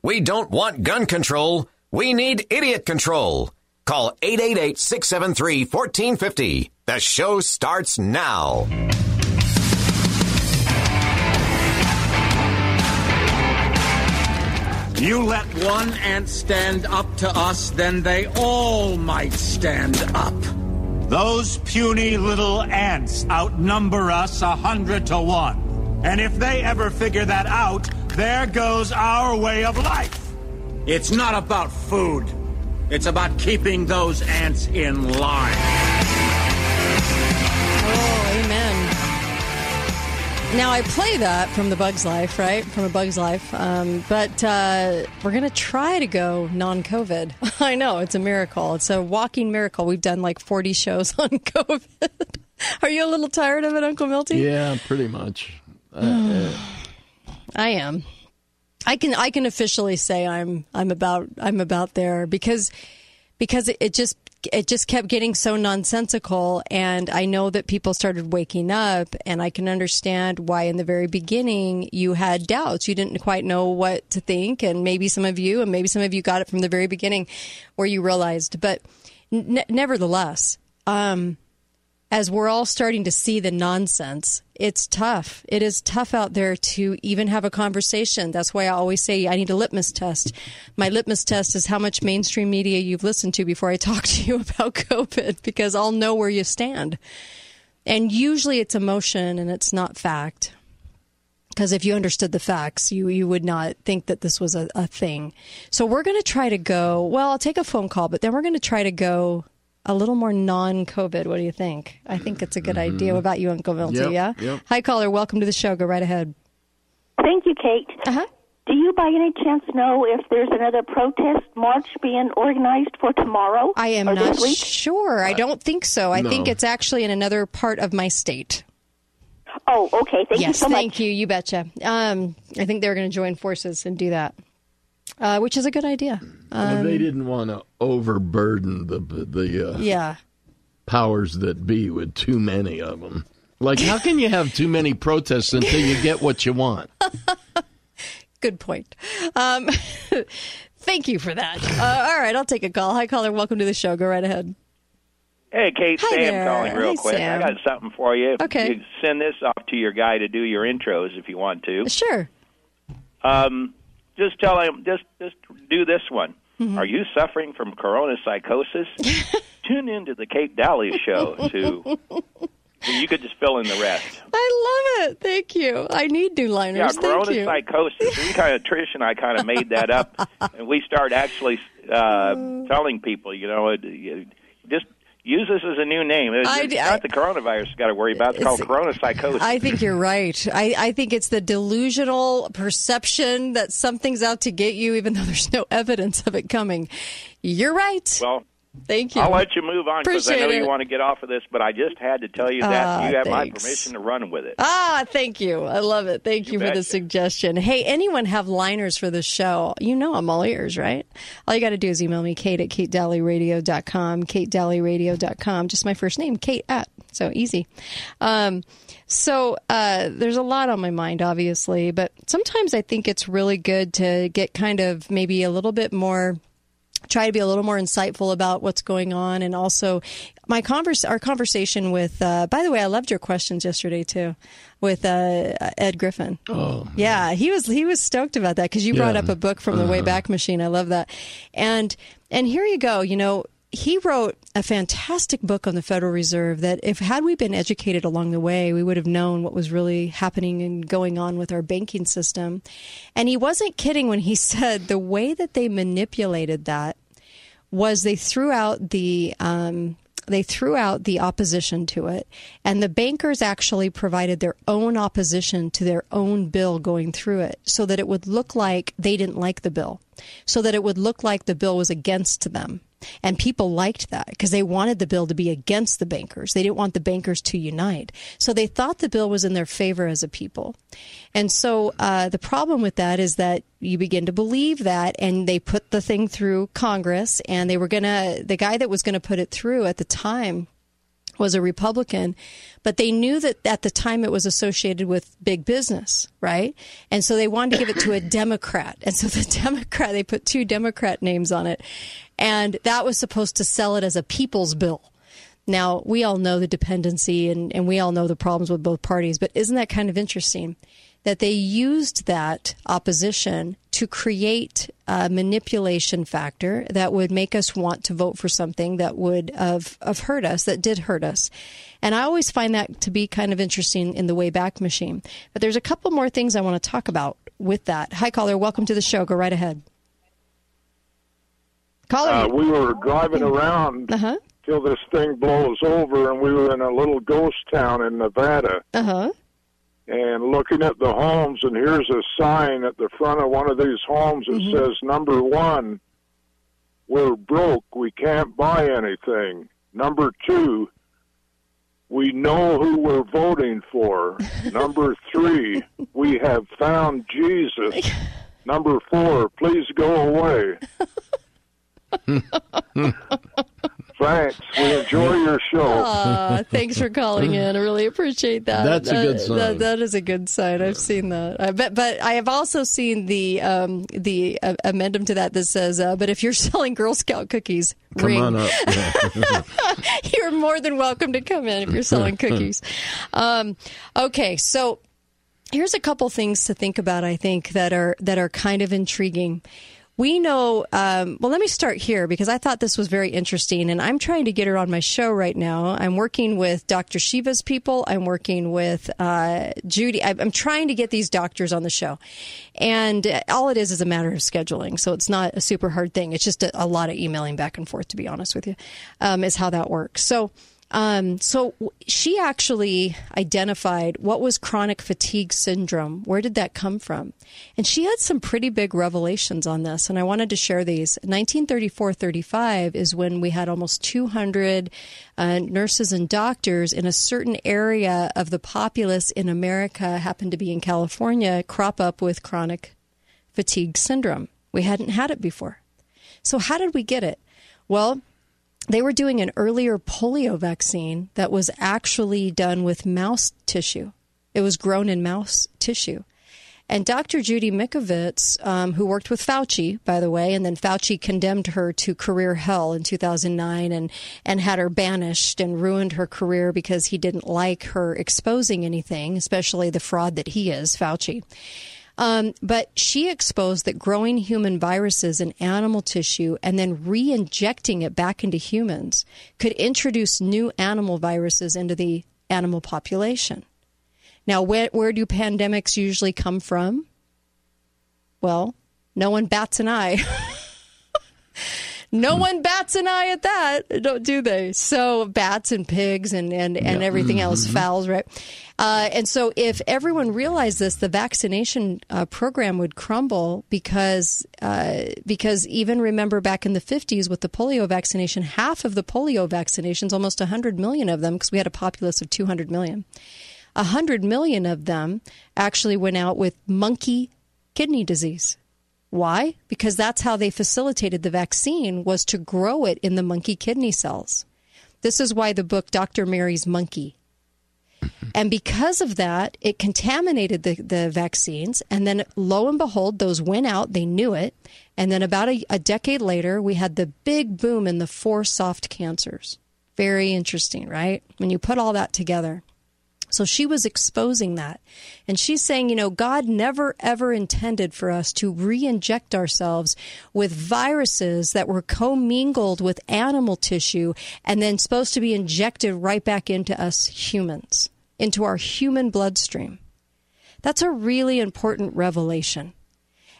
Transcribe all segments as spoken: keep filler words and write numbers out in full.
We don't want gun control. We need idiot control. Call eight eight eight, six seven three, one four five zero. The show starts now. You let one ant stand up to us, then they all might stand up. Those puny little ants outnumber us a hundred to one. And if they ever figure that out, there goes our way of life. It's not about food. It's about keeping those ants in line. Oh, amen. Now, I play that from The Bug's Life, right? From A Bug's Life. Um, but uh, we're going to try to go non-COVID. I know, it's a miracle. It's a walking miracle. We've done like forty shows on COVID. Are you a little tired of it, Uncle Milty? Yeah, pretty much. uh, I am. I can I can officially say I'm I'm about I'm about there because because it just it just kept getting so nonsensical, and I know that people started waking up, and I can understand why in the very beginning you had doubts. You didn't quite know what to think, and maybe some of you and maybe some of you got it from the very beginning where you realized. But n- nevertheless, um, as we're all starting to see the nonsense, it's tough. It is tough out there to even have a conversation. That's why I always say I need a litmus test. My litmus test is how much mainstream media you've listened to before I talk to you about COVID, because I'll know where you stand. And usually it's emotion and it's not fact. Because if you understood the facts, you, you would not think that this was a, a thing. So we're going to try to go, well, I'll take a phone call, but then we're going to try to go a little more non-COVID. What do you think? I think it's a good mm-hmm. idea. What about you, Uncle Milty? Yep, yeah. Yep. Hi, caller. Welcome to the show. Go right ahead. Thank you, Kate. Uh-huh. Do you, by any chance, know if there's another protest march being organized for tomorrow? I am not sure. I don't think so. I no. think it's actually in another part of my state. Oh, okay. Thank yes, you so thank much. Thank you. You betcha. Um, I think they're going to join forces and do that. Uh, which is a good idea. Um, they didn't want to overburden the the uh, yeah. powers that be with too many of them. Like, how can you have too many protests until you get what you want? Good point. Um, thank you for that. Uh, all right, I'll take a call. Hi, caller. Welcome to the show. Go right ahead. Hey, Kate. Hi, Sam there. Calling real Hi, quick. Sam. I got something for you. Okay. You send this off to your guy to do your intros if you want to. Sure. Um. Just tell him, just, just do this one. Mm-hmm. Are you suffering from corona psychosis? Tune in to the Kate Daly show to... You could just fill in the rest. I love it. Thank you. I need new liners. Yeah, corona Thank you. psychosis. We kind of, Trish and I kind of made that up. And we start actually uh, telling people, you know, just... Use this as a new name. It's I, not I, the coronavirus you got to worry about. It's called corona psychosis. I think you're right. I, I think it's the delusional perception that something's out to get you, even though there's no evidence of it coming. You're right. Well, thank you. I'll let you move on because I know you it. want to get off of this, but I just had to tell you that ah, you have thanks. my permission to run with it. Ah, thank you. I love it. Thank you, you for the you. suggestion. Hey, anyone have liners for the show? You know I'm all ears, right? All you got to do is email me, Kate at kate daly radio dot com, kate daly radio dot com, just my first name, Kate at. So easy. Um, so uh, there's a lot on my mind, obviously, but sometimes I think it's really good to get kind of maybe a little bit more... try to be a little more insightful about what's going on. And also my converse, our conversation with, uh, by the way, I loved your questions yesterday too, with uh, Ed Griffin. Oh, man. Yeah, he was, he was stoked about that because you yeah. brought up a book from the uh-huh. Wayback Machine. I love that. And, and here you go, you know, he wrote a fantastic book on the Federal Reserve that if had we been educated along the way, we would have known what was really happening and going on with our banking system. And he wasn't kidding when he said the way that they manipulated that was they threw out the um, they threw out the opposition to it. And the bankers actually provided their own opposition to their own bill going through it so that it would look like they didn't like the bill, so that it would look like the bill was against them. And people liked that because they wanted the bill to be against the bankers. They didn't want the bankers to unite. So they thought the bill was in their favor as a people. And so uh, the problem with that is that you begin to believe that. And they put the thing through Congress, and they were going to the guy that was going to put it through at the time was a Republican, but they knew that at the time it was associated with big business, right? And so they wanted to give it to a Democrat. And so the Democrat, they put two Democrat names on it, and that was supposed to sell it as a people's bill. Now, we all know the dependency and, and we all know the problems with both parties, but isn't that kind of interesting that they used that opposition to create a manipulation factor that would make us want to vote for something that would have, have hurt us, that did hurt us? And I always find that to be kind of interesting in the Wayback Machine. But there's a couple more things I want to talk about with that. Hi, caller. Welcome to the show. Go right ahead. Caller. Uh, we were driving around. Uh-huh. Till this thing blows over, and we were in a little ghost town in Nevada. Uh-huh. And looking at the homes, and here's a sign at the front of one of these homes that mm-hmm. says, number one, we're broke, we can't buy anything. Number two, we know who we're voting for. Number three, we have found Jesus. Number four, please go away. Thanks. We enjoy your show. Aww, thanks for calling in. I really appreciate that. That's that, a good sign. That, that is a good sign. I've seen that. I bet, but I have also seen the um, the uh, amendment to that that says, uh, but if you're selling Girl Scout cookies, come ring. on up. Yeah. You're more than welcome to come in if you're selling cookies. Um, okay, so here's a couple things to think about, I think, that are that are kind of intriguing. We know, um, well, let me start here because I thought this was very interesting, and I'm trying to get her on my show right now. I'm working with Doctor Shiva's people. I'm working with uh, Judy. I'm trying to get these doctors on the show, and all it is is a matter of scheduling, so it's not a super hard thing. It's just a, a lot of emailing back and forth, to be honest with you, um, is how that works. So, um, so she actually identified what was chronic fatigue syndrome. Where did that come from? And she had some pretty big revelations on this, and I wanted to share these. nineteen thirty-four thirty-five is when we had almost two hundred uh, nurses and doctors in a certain area of the populace in America, happened to be in California, crop up with chronic fatigue syndrome. We hadn't had it before. So how did we get it? Well, they were doing an earlier polio vaccine that was actually done with mouse tissue. It was grown in mouse tissue. And Doctor Judy Mikovits, um, who worked with Fauci, by the way, and then Fauci condemned her to career hell in two thousand nine and, and had her banished and ruined her career because he didn't like her exposing anything, especially the fraud that he is, Fauci. Um, but she exposed that growing human viruses in animal tissue and then re-injecting it back into humans could introduce new animal viruses into the animal population. Now, where, where do pandemics usually come from? Well, no one bats an eye. No one bats an eye at that, don't do they? So bats and pigs and, and, and yeah. everything else, mm-hmm. fowls, right? Uh, and so if everyone realized this, the vaccination uh, program would crumble because uh, because even remember back in the fifties with the polio vaccination, half of the polio vaccinations, almost one hundred million of them, because we had a populace of two hundred million, one hundred million of them actually went out with monkey kidney disease. Why? Because that's how they facilitated the vaccine, was to grow it in the monkey kidney cells. This is why the book Doctor Mary's Monkey. And because of that, it contaminated the, the vaccines. And then lo and behold, those went out. They knew it. And then about a, a decade later, we had the big boom in the four soft cancers. Very interesting, right? When you put all that together. So she was exposing that. And she's saying, you know, God never, ever intended for us to re-inject ourselves with viruses that were commingled with animal tissue and then supposed to be injected right back into us humans, into our human bloodstream. That's a really important revelation.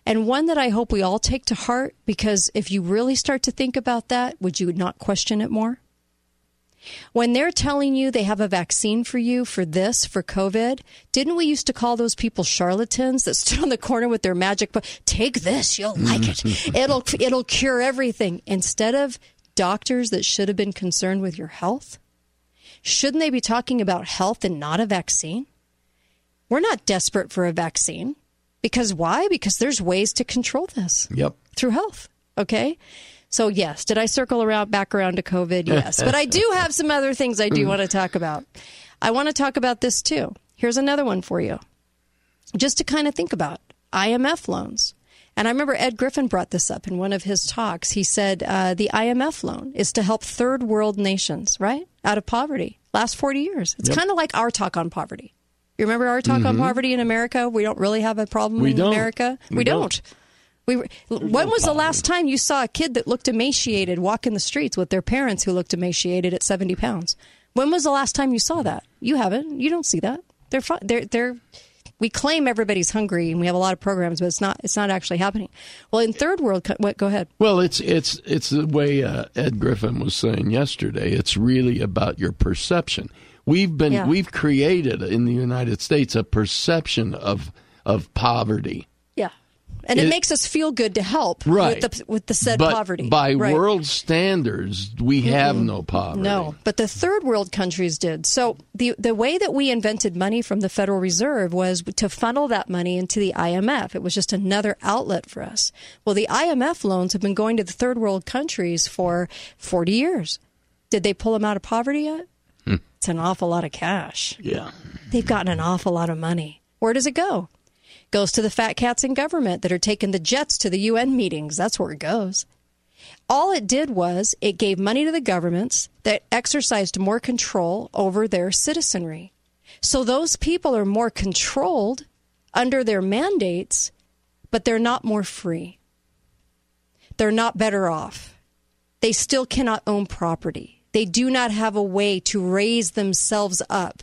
And one that I hope we all take to heart, because if you really start to think about that, would you not question it more? When they're telling you they have a vaccine for you, for this, for COVID, didn't we used to call those people charlatans that stood on the corner with their magic book? Take this, you'll like it. It'll it'll cure everything. Instead of doctors that should have been concerned with your health, shouldn't they be talking about health and not a vaccine? We're not desperate for a vaccine. Because why? Because there's ways to control this. Yep. Through health. Okay. So, yes, did I circle around back around to COVID? Yes. But I do have some other things I do want to talk about. I want to talk about this, too. Here's another one for you, just to kind of think about I M F loans. And I remember Ed Griffin brought this up in one of his talks. He said uh, the I M F loan is to help third world nations, right, out of poverty. Last forty years. It's yep. kind of like our talk on poverty. You remember our talk mm-hmm. on poverty in America? We don't really have a problem we in don't. America. We, we don't. don't. We were, when no was poverty. The last time you saw a kid that looked emaciated walk in the streets with their parents who looked emaciated at seventy pounds? When was the last time you saw that? You haven't. You don't see that. They're fun. They're they're. We claim everybody's hungry, and we have a lot of programs, but it's not it's not actually happening. Well, in third world, what, go ahead. Well, it's it's it's the way uh, Ed Griffin was saying yesterday. It's really about your perception. We've been yeah. we've created in the United States a perception of of poverty. Yeah, and it, it makes us feel good to help right. with the with the said but poverty. By right. world standards, we mm-hmm. have no poverty. No, but the third world countries did. So the the way that we invented money from the Federal Reserve was to funnel that money into the I M F. It was just another outlet for us. Well, the I M F loans have been going to the third world countries for forty years. Did they pull them out of poverty yet? Hmm. It's an awful lot of cash. Yeah. They've gotten an awful lot of money. Where does it go? Goes to the fat cats in government that are taking the jets to the U N meetings. That's where it goes. All it did was it gave money to the governments that exercised more control over their citizenry. So those people are more controlled under their mandates, but they're not more free. They're not better off. They still cannot own property. They do not have a way to raise themselves up,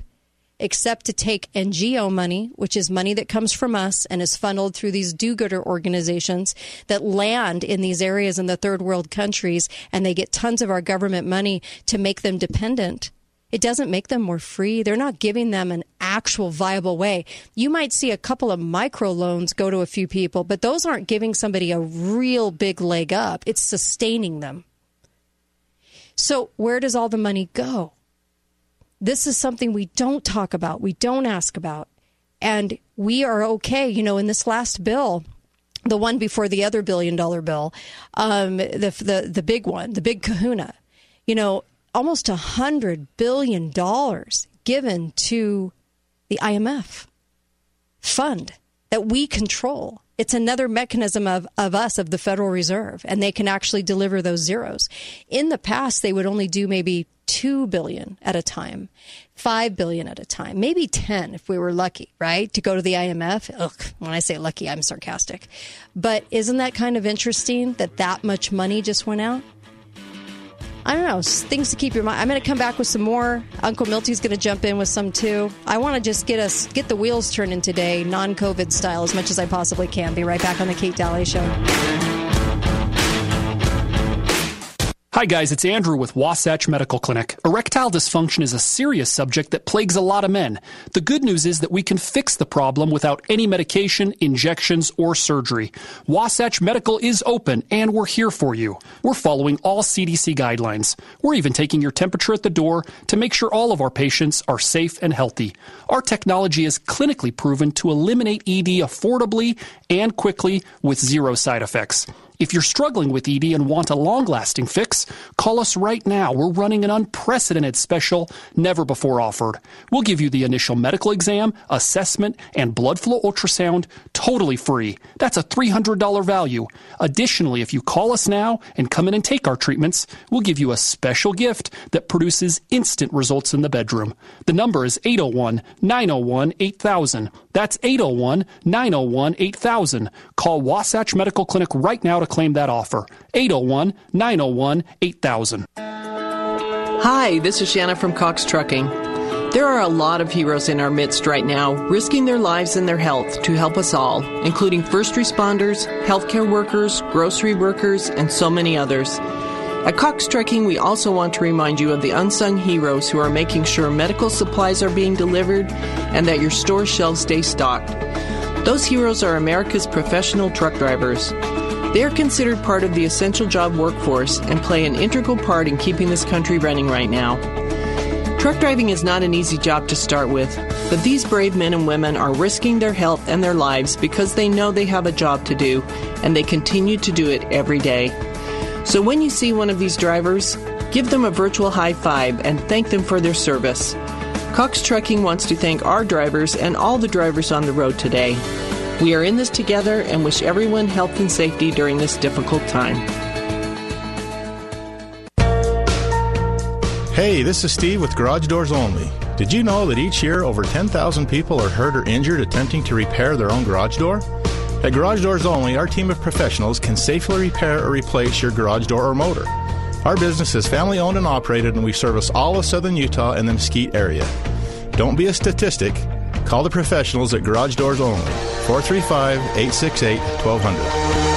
except to take N G O money, which is money that comes from us and is funneled through these do-gooder organizations that land in these areas in the third world countries, and they get tons of our government money to make them dependent. It doesn't make them more free. They're not giving them an actual viable way. You might see a couple of micro loans go to a few people, but those aren't giving somebody a real big leg up. It's sustaining them. So where does all the money go? This is something we don't talk about. We don't ask about. And we are okay. You know, in this last bill, the one before the other billion dollar bill, um, the, the the big one, the big kahuna, you know, almost one hundred billion dollars given to the I M F fund that we control. It's another mechanism of, of us, of the Federal Reserve, and they can actually deliver those zeros. In the past, they would only do maybe two billion dollars at a time, five billion dollars at a time, maybe ten if we were lucky, right, to go to the I M F. Ugh, when I say lucky, I'm sarcastic. But isn't that kind of interesting that that much money just went out? I don't know, things to keep your mind. I'm going to come back with some more. Uncle Milty's going to jump in with some, too. I want to just get us get the wheels turning today, non-COVID style, as much as I possibly can. Be right back on The Kate Daly Show. Hi, guys. It's Andrew with Wasatch Medical Clinic. Erectile dysfunction is a serious subject that plagues a lot of men. The good news is that we can fix the problem without any medication, injections, or surgery. Wasatch Medical is open, and we're here for you. We're following all C D C guidelines. We're even taking your temperature at the door to make sure all of our patients are safe and healthy. Our technology is clinically proven to eliminate E D affordably and quickly with zero side effects. If you're struggling with E D and want a long-lasting fix, call us right now. We're running an unprecedented special, never before offered. We'll give you the initial medical exam, assessment, and blood flow ultrasound totally free. That's a three hundred dollars value. Additionally, if you call us now and come in and take our treatments, we'll give you a special gift that produces instant results in the bedroom. The number is eight oh one, nine oh one, eight thousand. That's eight oh one, nine oh one, eight thousand. Call Wasatch Medical Clinic right now to claim that offer. eight oh one, nine oh one, eight thousand. Hi, this is Shanna from Cox Trucking. There are a lot of heroes in our midst right now, risking their lives and their health to help us all, including first responders, healthcare workers, grocery workers, and so many others. At Cox Trucking, we also want to remind you of the unsung heroes who are making sure medical supplies are being delivered and that your store shelves stay stocked. Those heroes are America's professional truck drivers. They are considered part of the essential job workforce and play an integral part in keeping this country running right now. Truck driving is not an easy job to start with, but these brave men and women are risking their health and their lives because they know they have a job to do, and they continue to do it every day. So when you see one of these drivers, give them a virtual high five and thank them for their service. Cox Trucking wants to thank our drivers and all the drivers on the road today. We are in this together and wish everyone health and safety during this difficult time. Hey, this is Steve with Garage Doors Only. Did you know that each year over ten thousand people are hurt or injured attempting to repair their own garage door? At Garage Doors Only, our team of professionals can safely repair or replace your garage door or motor. Our business is family-owned and operated, and we service all of southern Utah and the Mesquite area. Don't be a statistic. Call the professionals at Garage Doors Only, four three five, eight six eight, one two zero zero.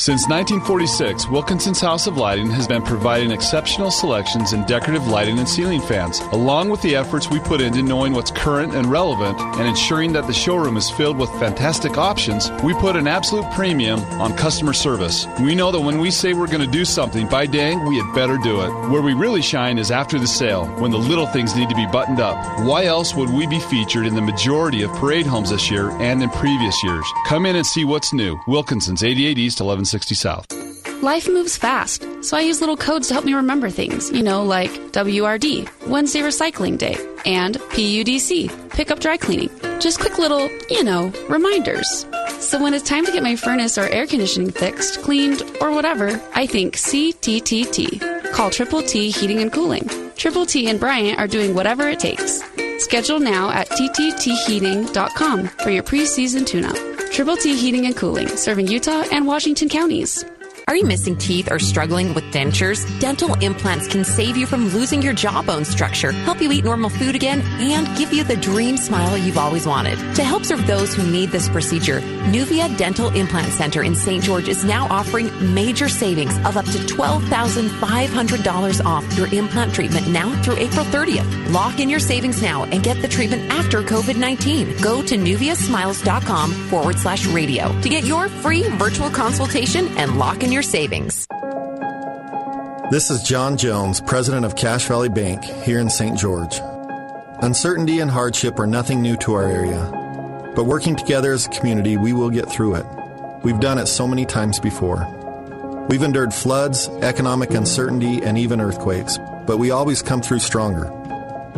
Since nineteen forty-six, Wilkinson's House of Lighting has been providing exceptional selections in decorative lighting and ceiling fans, along with the efforts we put into knowing what's current and relevant and ensuring that the showroom is filled with fantastic options. We put an absolute premium on customer service. We know that when we say we're going to do something, by dang, we had better do it. Where we really shine is after the sale, when the little things need to be buttoned up. Why else would we be featured in the majority of parade homes this year and in previous years? Come in and see what's new. Wilkinson's, eighty-eight East, eleven sixty. South. Life moves fast, so I use little codes to help me remember things, you know, like W R D, Wednesday Recycling Day, and P U D C, Pick Up Dry Cleaning. Just quick little, you know, reminders. So when it's time to get my furnace or air conditioning fixed, cleaned, or whatever, I think C T T T. Call Triple T Heating and Cooling. Triple T and Bryant are doing whatever it takes. Schedule now at T T T heating dot com for your preseason tune-up. Triple T Heating and Cooling, serving Utah and Washington counties. Are you missing teeth or struggling with dentures? Dental implants can save you from losing your jawbone structure, help you eat normal food again, and give you the dream smile you've always wanted. To help serve those who need this procedure, Nuvia Dental Implant Center in Saint George is now offering major savings of up to twelve thousand five hundred dollars off your implant treatment now through April thirtieth. Lock in your savings now and get the treatment after COVID nineteen. Go to nuvia smiles dot com forward slash radio to get your free virtual consultation and lock in your savings. This is John Jones, president of Cache Valley Bank here in Saint George. Uncertainty and hardship are nothing new to our area, but working together as a community, we will get through it. We've done it so many times before. We've endured floods, economic uncertainty, and even earthquakes, but we always come through stronger.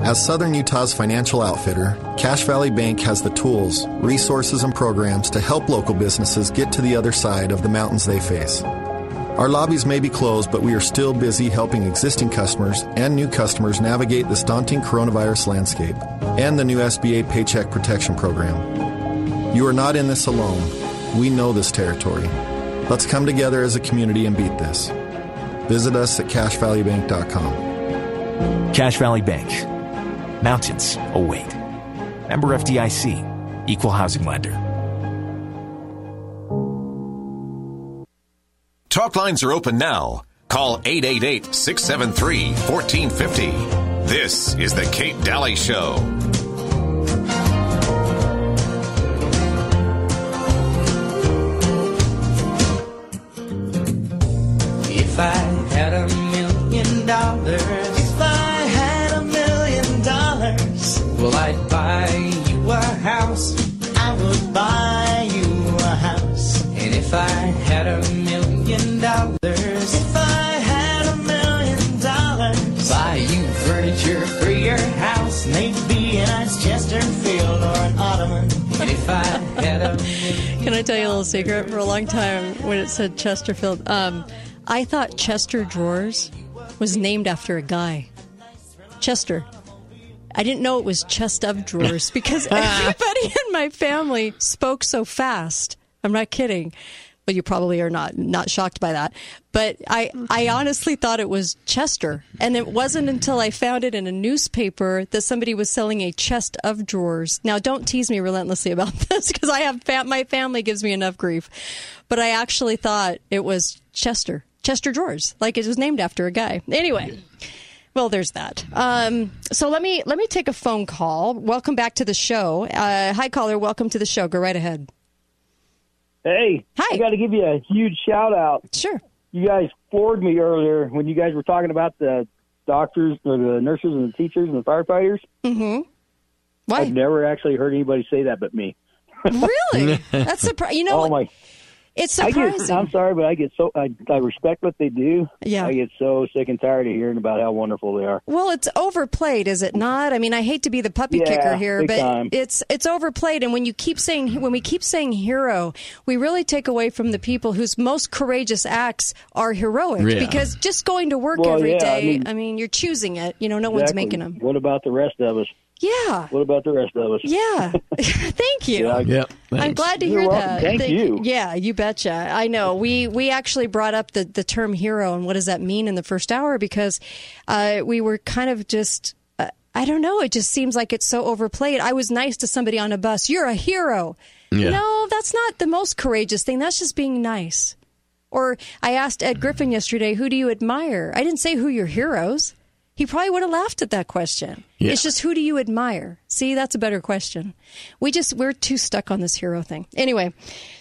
As Southern Utah's financial outfitter, Cache Valley Bank has the tools, resources, and programs to help local businesses get to the other side of the mountains they face. Our lobbies may be closed, but we are still busy helping existing customers and new customers navigate this daunting coronavirus landscape and the new S B A Paycheck Protection Program. You are not in this alone. We know this territory. Let's come together as a community and beat this. Visit us at cache valley bank dot com. Cache Valley Bank. Mountains await. Member F D I C, Equal Housing Lender. Talk lines are open now. Call eight eight eight, six seven three, one four five zero. This is the Kate Daly Show. If I had a million dollars, well, I'd buy you a house. I would buy you a house. And if I had a million dollars, if I had a million dollars, buy you furniture for your house, maybe a nice Chesterfield or an ottoman. And if I had a million Can I tell you a little secret? For a long time, when it said Chesterfield, um, I thought Chester Drawers was named after a guy. Chester. I didn't know it was chest of drawers because everybody in my family spoke so fast. I'm not kidding. But you probably are not not shocked by that. But I, I honestly thought it was Chester. And it wasn't until I found it in a newspaper that somebody was selling a chest of drawers. Now, don't tease me relentlessly about this because I have fa- my family gives me enough grief. But I actually thought it was Chester. Chester Drawers. Like it was named after a guy. Anyway. Yeah. Well, there's that. Um, so let me let me take a phone call. Welcome back to the show. Uh, hi, caller. Welcome to the show. Go right ahead. Hey. Hi. I got to give you a huge shout out. Sure. You guys floored me earlier when you guys were talking about the doctors, or the nurses, and the teachers, and the firefighters. Mm-hmm. Why? I've never actually heard anybody say that but me. Really? That's surprising. You know. Oh my. It's surprising. I get, I'm sorry, but I get so I, I respect what they do. Yeah. I get so sick and tired of hearing about how wonderful they are. Well, it's overplayed, is it not? I mean, I hate to be the puppy yeah, kicker here, but time. it's it's overplayed. And when you keep saying when we keep saying hero, we really take away from the people whose most courageous acts are heroic. Yeah. Because just going to work well, every yeah, day, I mean, I mean, you're choosing it. You know, no exactly. one's making them. What about the rest of us? Yeah. What about the rest of us? Yeah. Thank you. Yeah, I, yep, I'm glad to You're hear welcome. that. Thank, Thank you. Yeah, you betcha. I know. We we actually brought up the, the term hero and what does that mean in the first hour because uh, we were kind of just, uh, I don't know, it just seems like it's so overplayed. I was nice to somebody on a bus. You're a hero. Yeah. No, that's not the most courageous thing. That's just being nice. Or I asked Ed Griffin yesterday, who do you admire? I didn't say who your heroes. He probably would have laughed at that question. Yeah. It's just, who do you admire? See, that's a better question. We just, we're too stuck on this hero thing. Anyway,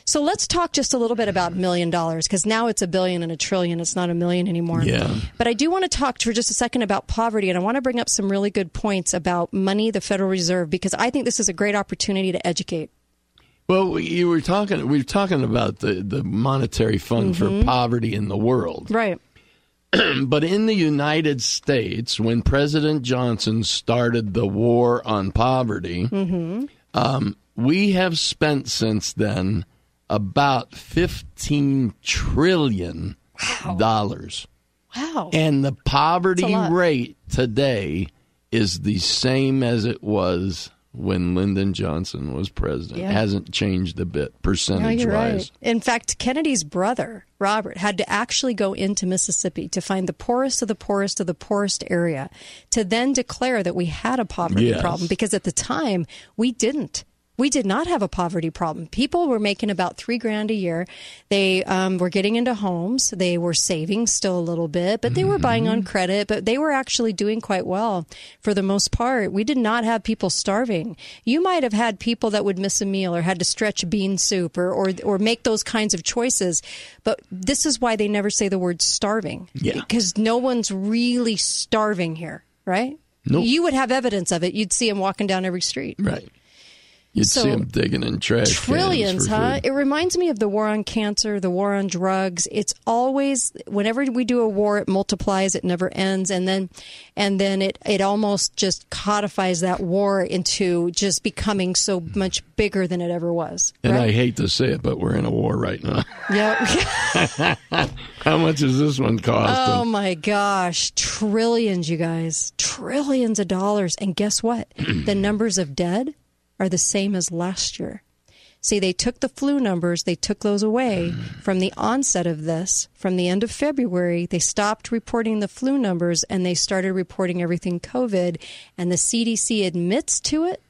so let's talk just a little bit about million dollars, because now it's a billion and a trillion. It's not a million anymore. Yeah. But I do want to talk for just a second about poverty, and I want to bring up some really good points about money, the Federal Reserve, because I think this is a great opportunity to educate. Well, you were talking, we were talking about the, the monetary fund mm-hmm. for poverty in the world. Right. But in the United States, when President Johnson started the war on poverty, mm-hmm. um, we have spent since then about fifteen trillion dollars. Wow. Wow. And the poverty rate today is the same as it was when Lyndon Johnson was president. Yeah. It hasn't changed a bit, percentage-wise. No, right. In fact, Kennedy's brother, Robert, had to actually go into Mississippi to find the poorest of the poorest of the poorest area to then declare that we had a poverty yes. problem, because at the time, we didn't. We did not have a poverty problem. People were making about three grand a year. They um, were getting into homes. They were saving still a little bit, but they were buying on credit. But they were actually doing quite well for the most part. We did not have people starving. You might have had people that would miss a meal or had to stretch bean soup or or, or make those kinds of choices. But this is why they never say the word starving, yeah. because no one's really starving here, right? Nope. You would have evidence of it. You'd see them walking down every street. Right. You'd so, see them digging in trash. Trillions, huh? It reminds me of the war on cancer, the war on drugs. It's always, whenever we do a war, it multiplies, it never ends. And then and then it, it almost just codifies that war into just becoming so much bigger than it ever was. Right? And I hate to say it, but we're in a war right now. Yep. How much is this one costing? Oh, my gosh. Trillions, you guys. Trillions of dollars. And guess what? The numbers of dead are the same as last year. See, they took the flu numbers, they took those away from the onset of this, from the end of February. They stopped reporting the flu numbers and they started reporting everything COVID, and the C D C admits to it.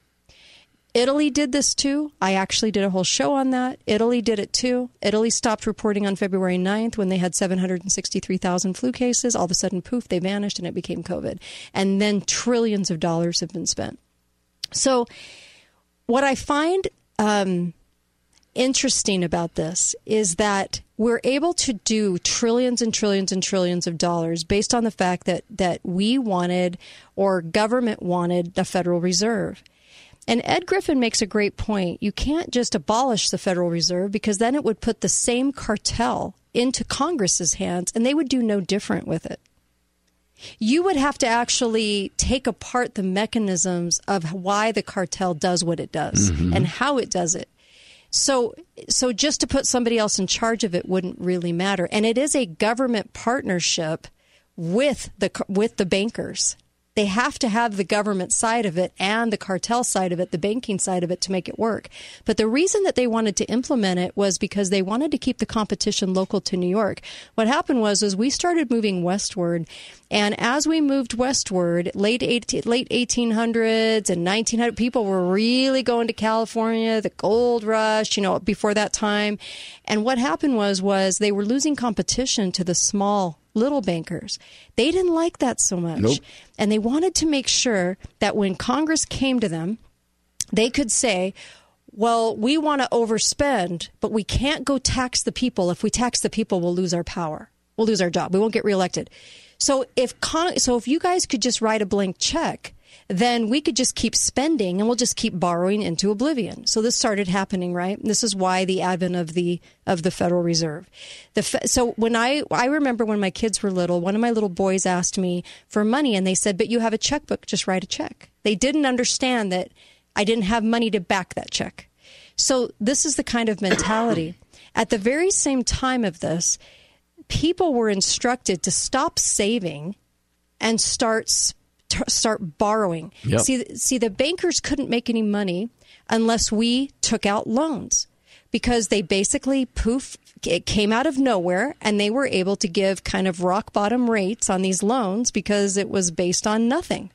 Italy did this too. I actually did a whole show on that. Italy did it too. Italy stopped reporting on February ninth when they had seven hundred sixty-three thousand flu cases. All of a sudden, poof, they vanished and it became COVID. And then trillions of dollars have been spent. So what I find um, interesting about this is that we're able to do trillions and trillions and trillions of dollars based on the fact that, that we wanted, or government wanted, the Federal Reserve. And Ed Griffin makes a great point. You can't just abolish the Federal Reserve, because then it would put the same cartel into Congress's hands and they would do no different with it. You would have to actually take apart the mechanisms of why the cartel does what it does mm-hmm. and how it does it. So so just to put somebody else in charge of it wouldn't really matter. And it is a government partnership with the with the bankers. They have to have the government side of it and the cartel side of it, the banking side of it, to make it work. But the reason that they wanted to implement it was because they wanted to keep the competition local to New York. What happened was, is we started moving westward, and as we moved westward, late eighteen hundreds and nineteen hundreds, people were really going to California, the gold rush, you know, before that time. And what happened was, was they were losing competition to the small little bankers. They didn't like that so much. Nope. And they wanted to make sure that when Congress came to them, they could say, well, we want to overspend, but we can't go tax the people. If we tax the people, we'll lose our power. We'll lose our job. We won't get reelected. So if con- so if you guys could just write a blank check then we could just keep spending and we'll just keep borrowing into oblivion. So this started happening, right? This is why the advent of the of the Federal Reserve. The fe- so when I I remember when my kids were little, one of my little boys asked me for money and they said, "But you have a checkbook, just write a check." They didn't understand that I didn't have money to back that check. So this is the kind of mentality. At the very same time of this, people were instructed to stop saving and start spending. Start borrowing. Yep. See, see, the bankers couldn't make any money unless we took out loans, because they basically, poof, it came out of nowhere, and they were able to give kind of rock bottom rates on these loans because it was based on nothing.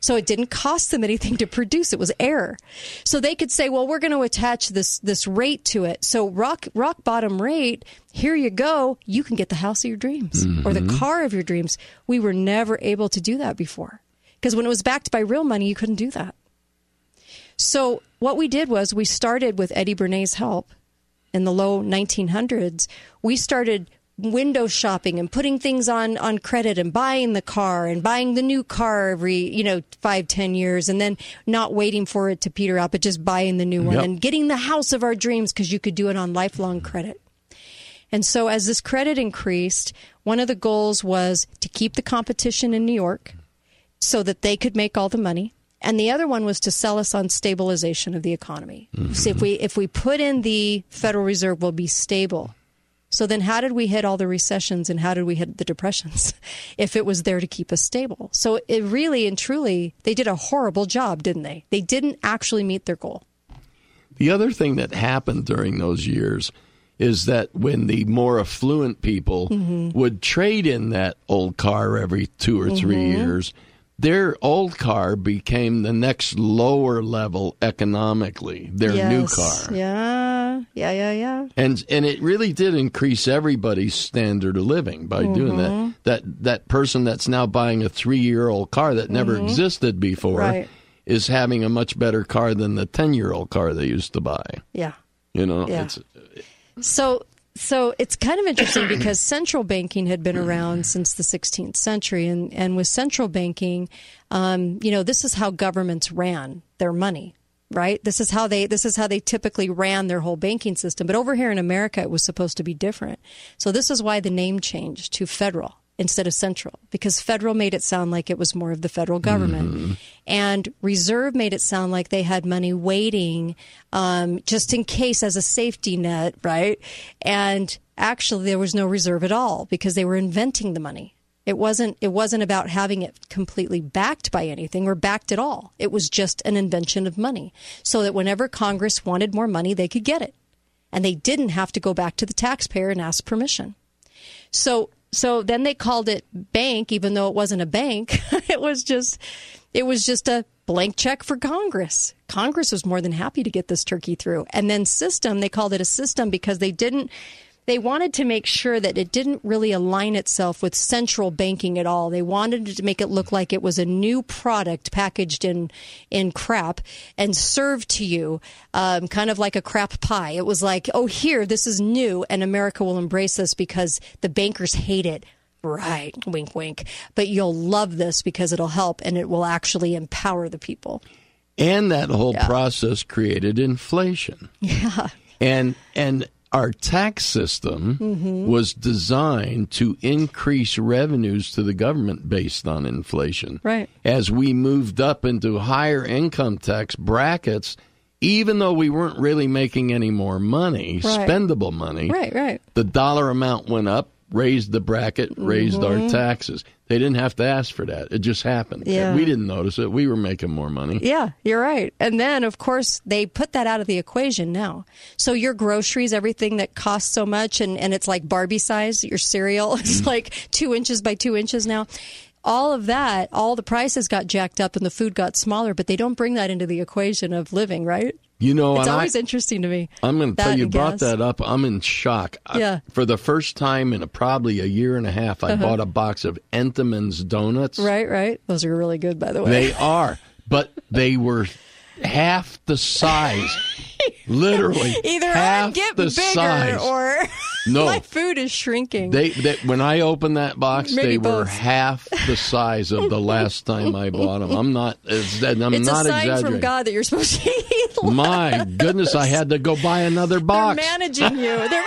So it didn't cost them anything to produce. It was error. So they could say, well, we're going to attach this this rate to it. So rock rock bottom rate, here you go. You can get the house of your dreams mm-hmm. or the car of your dreams. We were never able to do that before. Because when it was backed by real money, you couldn't do that. So what we did was we started with Eddie Bernays' help in the low nineteen hundreds. We started window shopping and putting things on, on credit and buying the car and buying the new car every, you know, five, ten years. And then not waiting for it to peter out, but just buying the new one yep. and getting the house of our dreams because you could do it on lifelong credit. And so as this credit increased, one of the goals was to keep the competition in New York, so that they could make all the money. And the other one was to sell us on stabilization of the economy. Mm-hmm. So if we if we put in the Federal Reserve, we'll be stable. So then how did we hit all the recessions and how did we hit the depressions if it was there to keep us stable? So it really and truly, they did a horrible job, didn't they? They didn't actually meet their goal. The other thing that happened during those years is that when the more affluent people mm-hmm. would trade in that old car every two or three mm-hmm. years, their old car became the next lower level economically, their yes. new car. Yeah, yeah, yeah, yeah. And and it really did increase everybody's standard of living by mm-hmm. doing that. That that person that's now buying a three-year-old car that never mm-hmm. existed before right. is having a much better car than the ten-year-old car they used to buy. Yeah. You know, yeah. it's... It, so... So it's kind of interesting because central banking had been around since the sixteenth century. And, and with central banking, um, you know, this is how governments ran their money, right? This is how they this is how they typically ran their whole banking system. But over here in America, it was supposed to be different. So this is why the name changed to federal instead of central, because federal made it sound like it was more of the federal government. Mm-hmm. And reserve made it sound like they had money waiting um, just in case as a safety net, right? And actually there was no reserve at all because they were inventing the money. It wasn't it wasn't about having it completely backed by anything or backed at all. It was just an invention of money so that whenever Congress wanted more money, they could get it. And they didn't have to go back to the taxpayer and ask permission. So So then they called it bank, even though it wasn't a bank. It was just it was just a blank check for Congress. Congress was more than happy to get this turkey through. And then system, they called it a system because they didn't they wanted to make sure that it didn't really align itself with central banking at all. They wanted to make it look like it was a new product packaged in in crap and served to you um, kind of like a crap pie. It was like, oh, here, this is new, and America will embrace this because the bankers hate it. Right, wink, wink. But you'll love this because it'll help, and it will actually empower the people. And that whole yeah. process created inflation. Yeah. And and... Our tax system mm-hmm. was designed to increase revenues to the government based on inflation. Right. As we moved up into higher income tax brackets, even though we weren't really making any more money, right. spendable money, right, right. the dollar amount went up, raised the bracket, raised mm-hmm. our taxes. They didn't have to ask for that. It just happened. Yeah. We didn't notice it. We were making more money. Yeah, you're right. And then, of course, they put that out of the equation now. So your groceries, everything that costs so much, and, and it's like Barbie size, your cereal is mm-hmm. like two inches by two inches now. All of that, all the prices got jacked up and the food got smaller, but they don't bring that into the equation of living, right? You know, it's always I, interesting to me. I'm going to tell you, brought gas. that up. I'm in shock. Yeah. I, for the first time in a, probably a year and a half, I uh-huh. bought a box of Entenmann's donuts. Right, right. Those are really good, by the way. They are, but they were half the size. Literally, either half I get the bigger size. Or No. My food is shrinking. They, they when I opened that box, Maybe they both. were half the size of the last time I bought them. I'm not It's, I'm it's not a sign exaggerating. from God that you're supposed to eat less. My goodness, I had to go buy another box. They're managing you. They're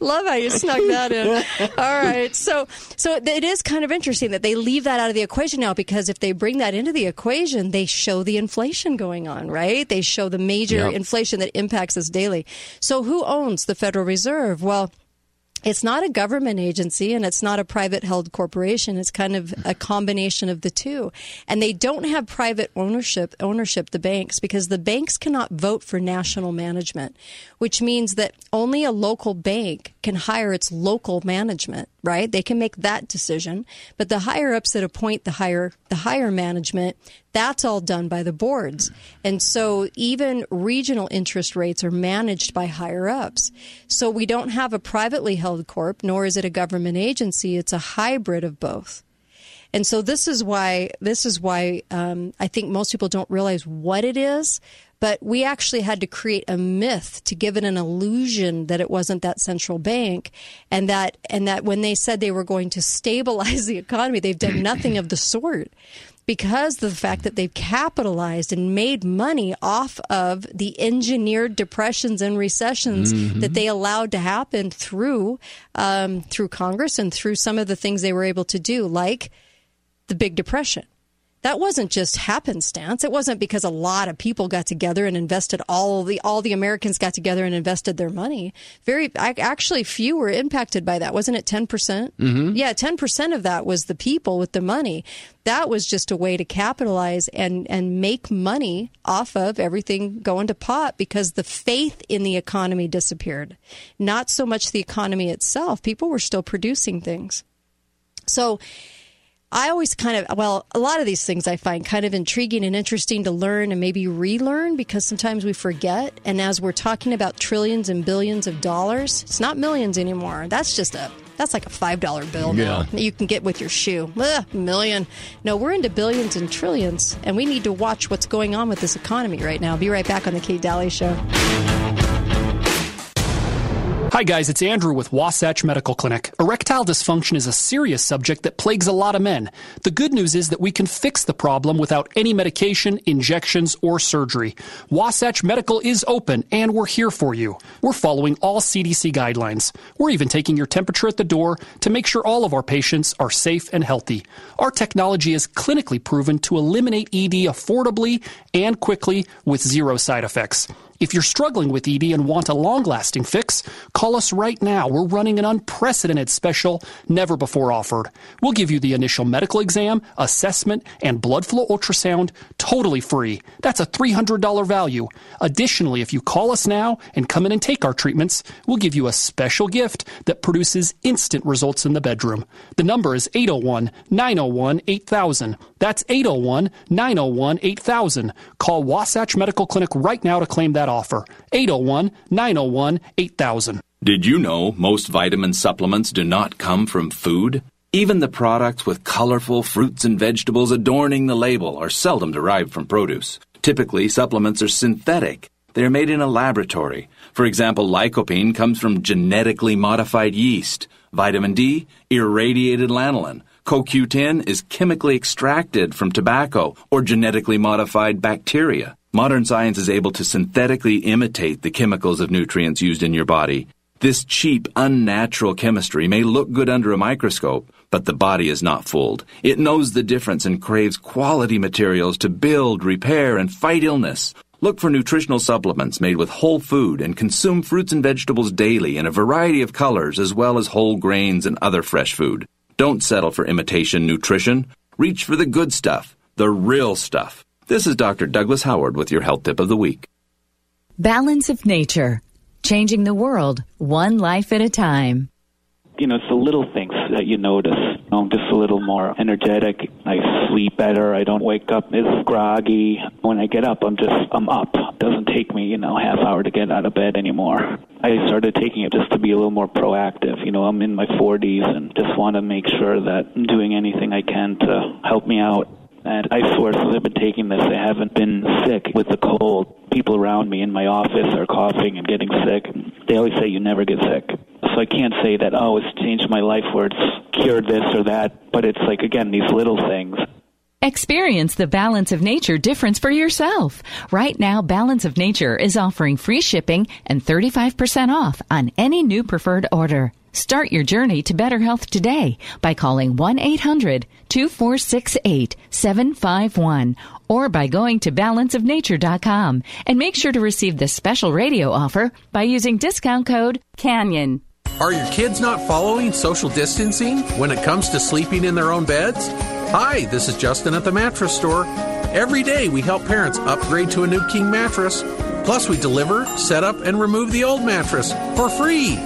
Love how you snuck that in. All right. So so it is kind of interesting that they leave that out of the equation now, because if they bring that into the equation, they show the inflation going on, right? They show the major yep. inflation that impacts us daily. So who owns the Federal Reserve? Well, it's not a government agency, and it's not a private-held corporation. It's kind of a combination of the two. And they don't have private ownership, ownership the banks, because the banks cannot vote for national management, which means that only a local bank can hire its local management, right? They can make that decision. But the higher-ups that appoint the higher, the higher management, that's all done by the boards. And so even regional interest rates are managed by higher-ups. So we don't have a privately held corp, nor is it a government agency. It's a hybrid of both. And so this is why this is why um, I think most people don't realize what it is, but we actually had to create a myth to give it an illusion that it wasn't that central bank, and that and that when they said they were going to stabilize the economy, they've done nothing of the sort, because of the fact that they've capitalized and made money off of the engineered depressions and recessions mm-hmm. that they allowed to happen through um, through Congress and through some of the things they were able to do, like the Big Depression. That wasn't just happenstance. It wasn't because a lot of people got together and invested all the all the Americans got together and invested their money. Very actually, few were impacted by that. Wasn't it ten percent? Mm-hmm. Yeah, ten percent of that was the people with the money. That was just a way to capitalize and, and make money off of everything going to pot, because the faith in the economy disappeared. Not so much the economy itself. People were still producing things. So I always kind of, well, a lot of these things I find kind of intriguing and interesting to learn and maybe relearn, because sometimes we forget. And as we're talking about trillions and billions of dollars, it's not millions anymore. That's just a, that's like a five dollar bill yeah. now that you can get with your shoe. Ugh, million. No, we're into billions and trillions, and we need to watch what's going on with this economy right now. Be right back on The Kate Daly Show. Hi guys, it's Andrew with Wasatch Medical Clinic. Erectile dysfunction is a serious subject that plagues a lot of men. The good news is that we can fix the problem without any medication, injections, or surgery. Wasatch Medical is open, and we're here for you. We're following all C D C guidelines. We're even taking your temperature at the door to make sure all of our patients are safe and healthy. Our technology is clinically proven to eliminate E D affordably and quickly with zero side effects. If you're struggling with E D and want a long-lasting fix, call us right now. We're running an unprecedented special, never before offered. We'll give you the initial medical exam, assessment, and blood flow ultrasound totally free. That's a three hundred dollars value. Additionally, if you call us now and come in and take our treatments, we'll give you a special gift that produces instant results in the bedroom. The number is eight oh one, nine oh one, eight thousand. That's eight oh one, nine oh one, eight thousand. Call Wasatch Medical Clinic right now to claim that offer. eight oh one, nine oh one, eight thousand. Did you know most vitamin supplements do not come from food? Even the products with colorful fruits and vegetables adorning the label are seldom derived from produce. Typically, supplements are synthetic. They are made in a laboratory. For example, lycopene comes from genetically modified yeast. Vitamin D, irradiated lanolin. Co Q ten is chemically extracted from tobacco or genetically modified bacteria. Modern science is able to synthetically imitate the chemicals of nutrients used in your body. This cheap, unnatural chemistry may look good under a microscope, but the body is not fooled. It knows the difference and craves quality materials to build, repair, and fight illness. Look for nutritional supplements made with whole food and consume fruits and vegetables daily in a variety of colors, as well as whole grains and other fresh food. Don't settle for imitation nutrition. Reach for the good stuff, the real stuff. This is Doctor Douglas Howard with your Health Tip of the Week. Balance of Nature. Changing the world, one life at a time. You know, it's the little things that you notice. I'm just a little more energetic. I sleep better. I don't wake up as groggy. When I get up, I'm just, I'm up. It doesn't take me, you know, half hour to get out of bed anymore. I started taking it just to be a little more proactive. You know, I'm in my forties and just want to make sure that I'm doing anything I can to help me out. And I swear, since I've been taking this, I haven't been sick with the cold. People around me in my office are coughing and getting sick. they always say you never get sick. So I can't say that, oh, it's changed my life or it's cured this or that. But it's like, again, these little things. Experience the Balance of Nature difference for yourself. Right now, Balance of Nature is offering free shipping and thirty-five percent off on any new preferred order. Start your journey to better health today by calling one eight hundred two four six eight seven five one or by going to balance of nature dot com and make sure to receive the special radio offer by using discount code CANYON. Are your kids not following social distancing when it comes to sleeping in their own beds? Hi, this is Justin at the Mattress Store. Every day we help parents upgrade to a new king mattress. Plus we deliver, set up, and remove the old mattress for free.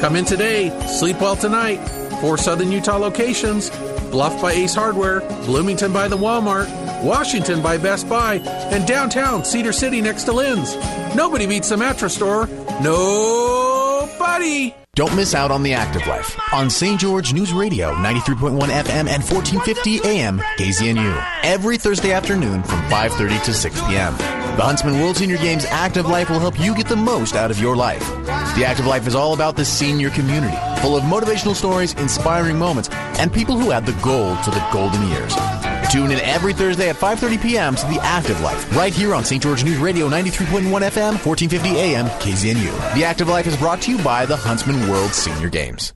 Come in today, sleep well tonight. Four Southern Utah locations: Bluff by Ace Hardware, Bloomington by the Walmart, Washington by Best Buy, and downtown Cedar City next to Lynn's. Nobody beats the Mattress Store. Nobody! Don't miss out on The Active Life on Saint George News Radio, ninety-three point one F M and fourteen fifty A M, K Z N U, every Thursday afternoon from five thirty to six p.m. The Huntsman World Senior Games Active Life will help you get the most out of your life. The Active Life is all about the senior community, full of motivational stories, inspiring moments, and people who add the gold to the golden years. Tune in every Thursday at five thirty p.m. to The Active Life, right here on Saint George News Radio, ninety-three point one F M, fourteen fifty A M, K Z N U. The Active Life is brought to you by the Huntsman World Senior Games.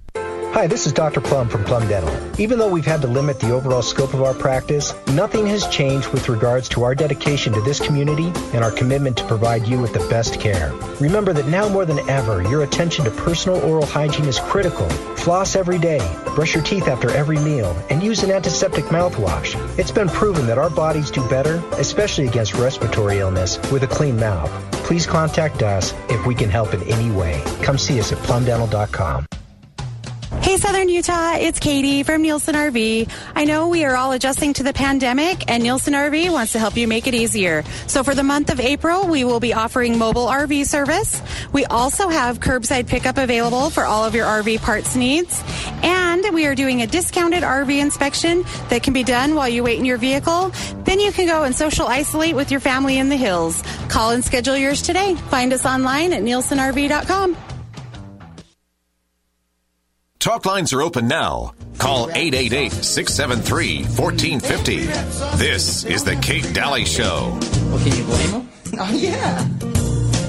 Hi, this is Doctor Plum from Plum Dental. Even though we've had to limit the overall scope of our practice, nothing has changed with regards to our dedication to this community and our commitment to provide you with the best care. Remember that now more than ever, your attention to personal oral hygiene is critical. Floss every day, brush your teeth after every meal, and use an antiseptic mouthwash. It's been proven that our bodies do better, especially against respiratory illness, with a clean mouth. Please contact us if we can help in any way. Come see us at plum dental dot com. Hey, Southern Utah, it's Katie from Nielsen R V. I know we are all adjusting to the pandemic, and Nielsen R V wants to help you make it easier. So for the month of April, we will be offering mobile R V service. We also have curbside pickup available for all of your R V parts needs. And we are doing a discounted R V inspection that can be done while you wait in your vehicle. Then you can go and social isolate with your family in the hills. Call and schedule yours today. Find us online at nielsen r v dot com. Talk lines are open now. Call eight eight eight six seven three one four five zero. This is the Kate Daly Show. Well, can you blame him? Oh, yeah.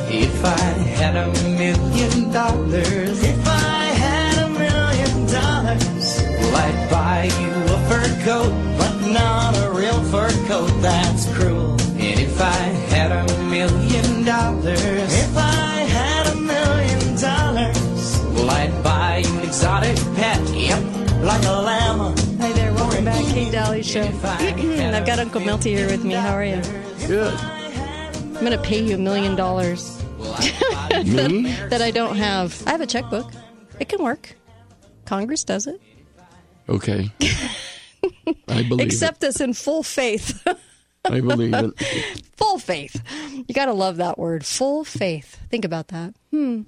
If I had a million dollars, if I had a million dollars, well, I'd buy you a fur coat, but not a real fur coat, that's cruel. And if I had a million dollars, if I had a million dollars, well, I'd buy you an exotic pet, yep, like a llama. Hi there, welcome back, Kate Daly Show. I've got Uncle Milty here with me. How are you? Good. I'm going to pay you a million dollars that, that I don't have. I have a checkbook. It can work. Congress does it. Okay. I believe Accept it. us in full faith. I believe it. Full faith. You got to love that word. Full faith. Think about that. Hmm.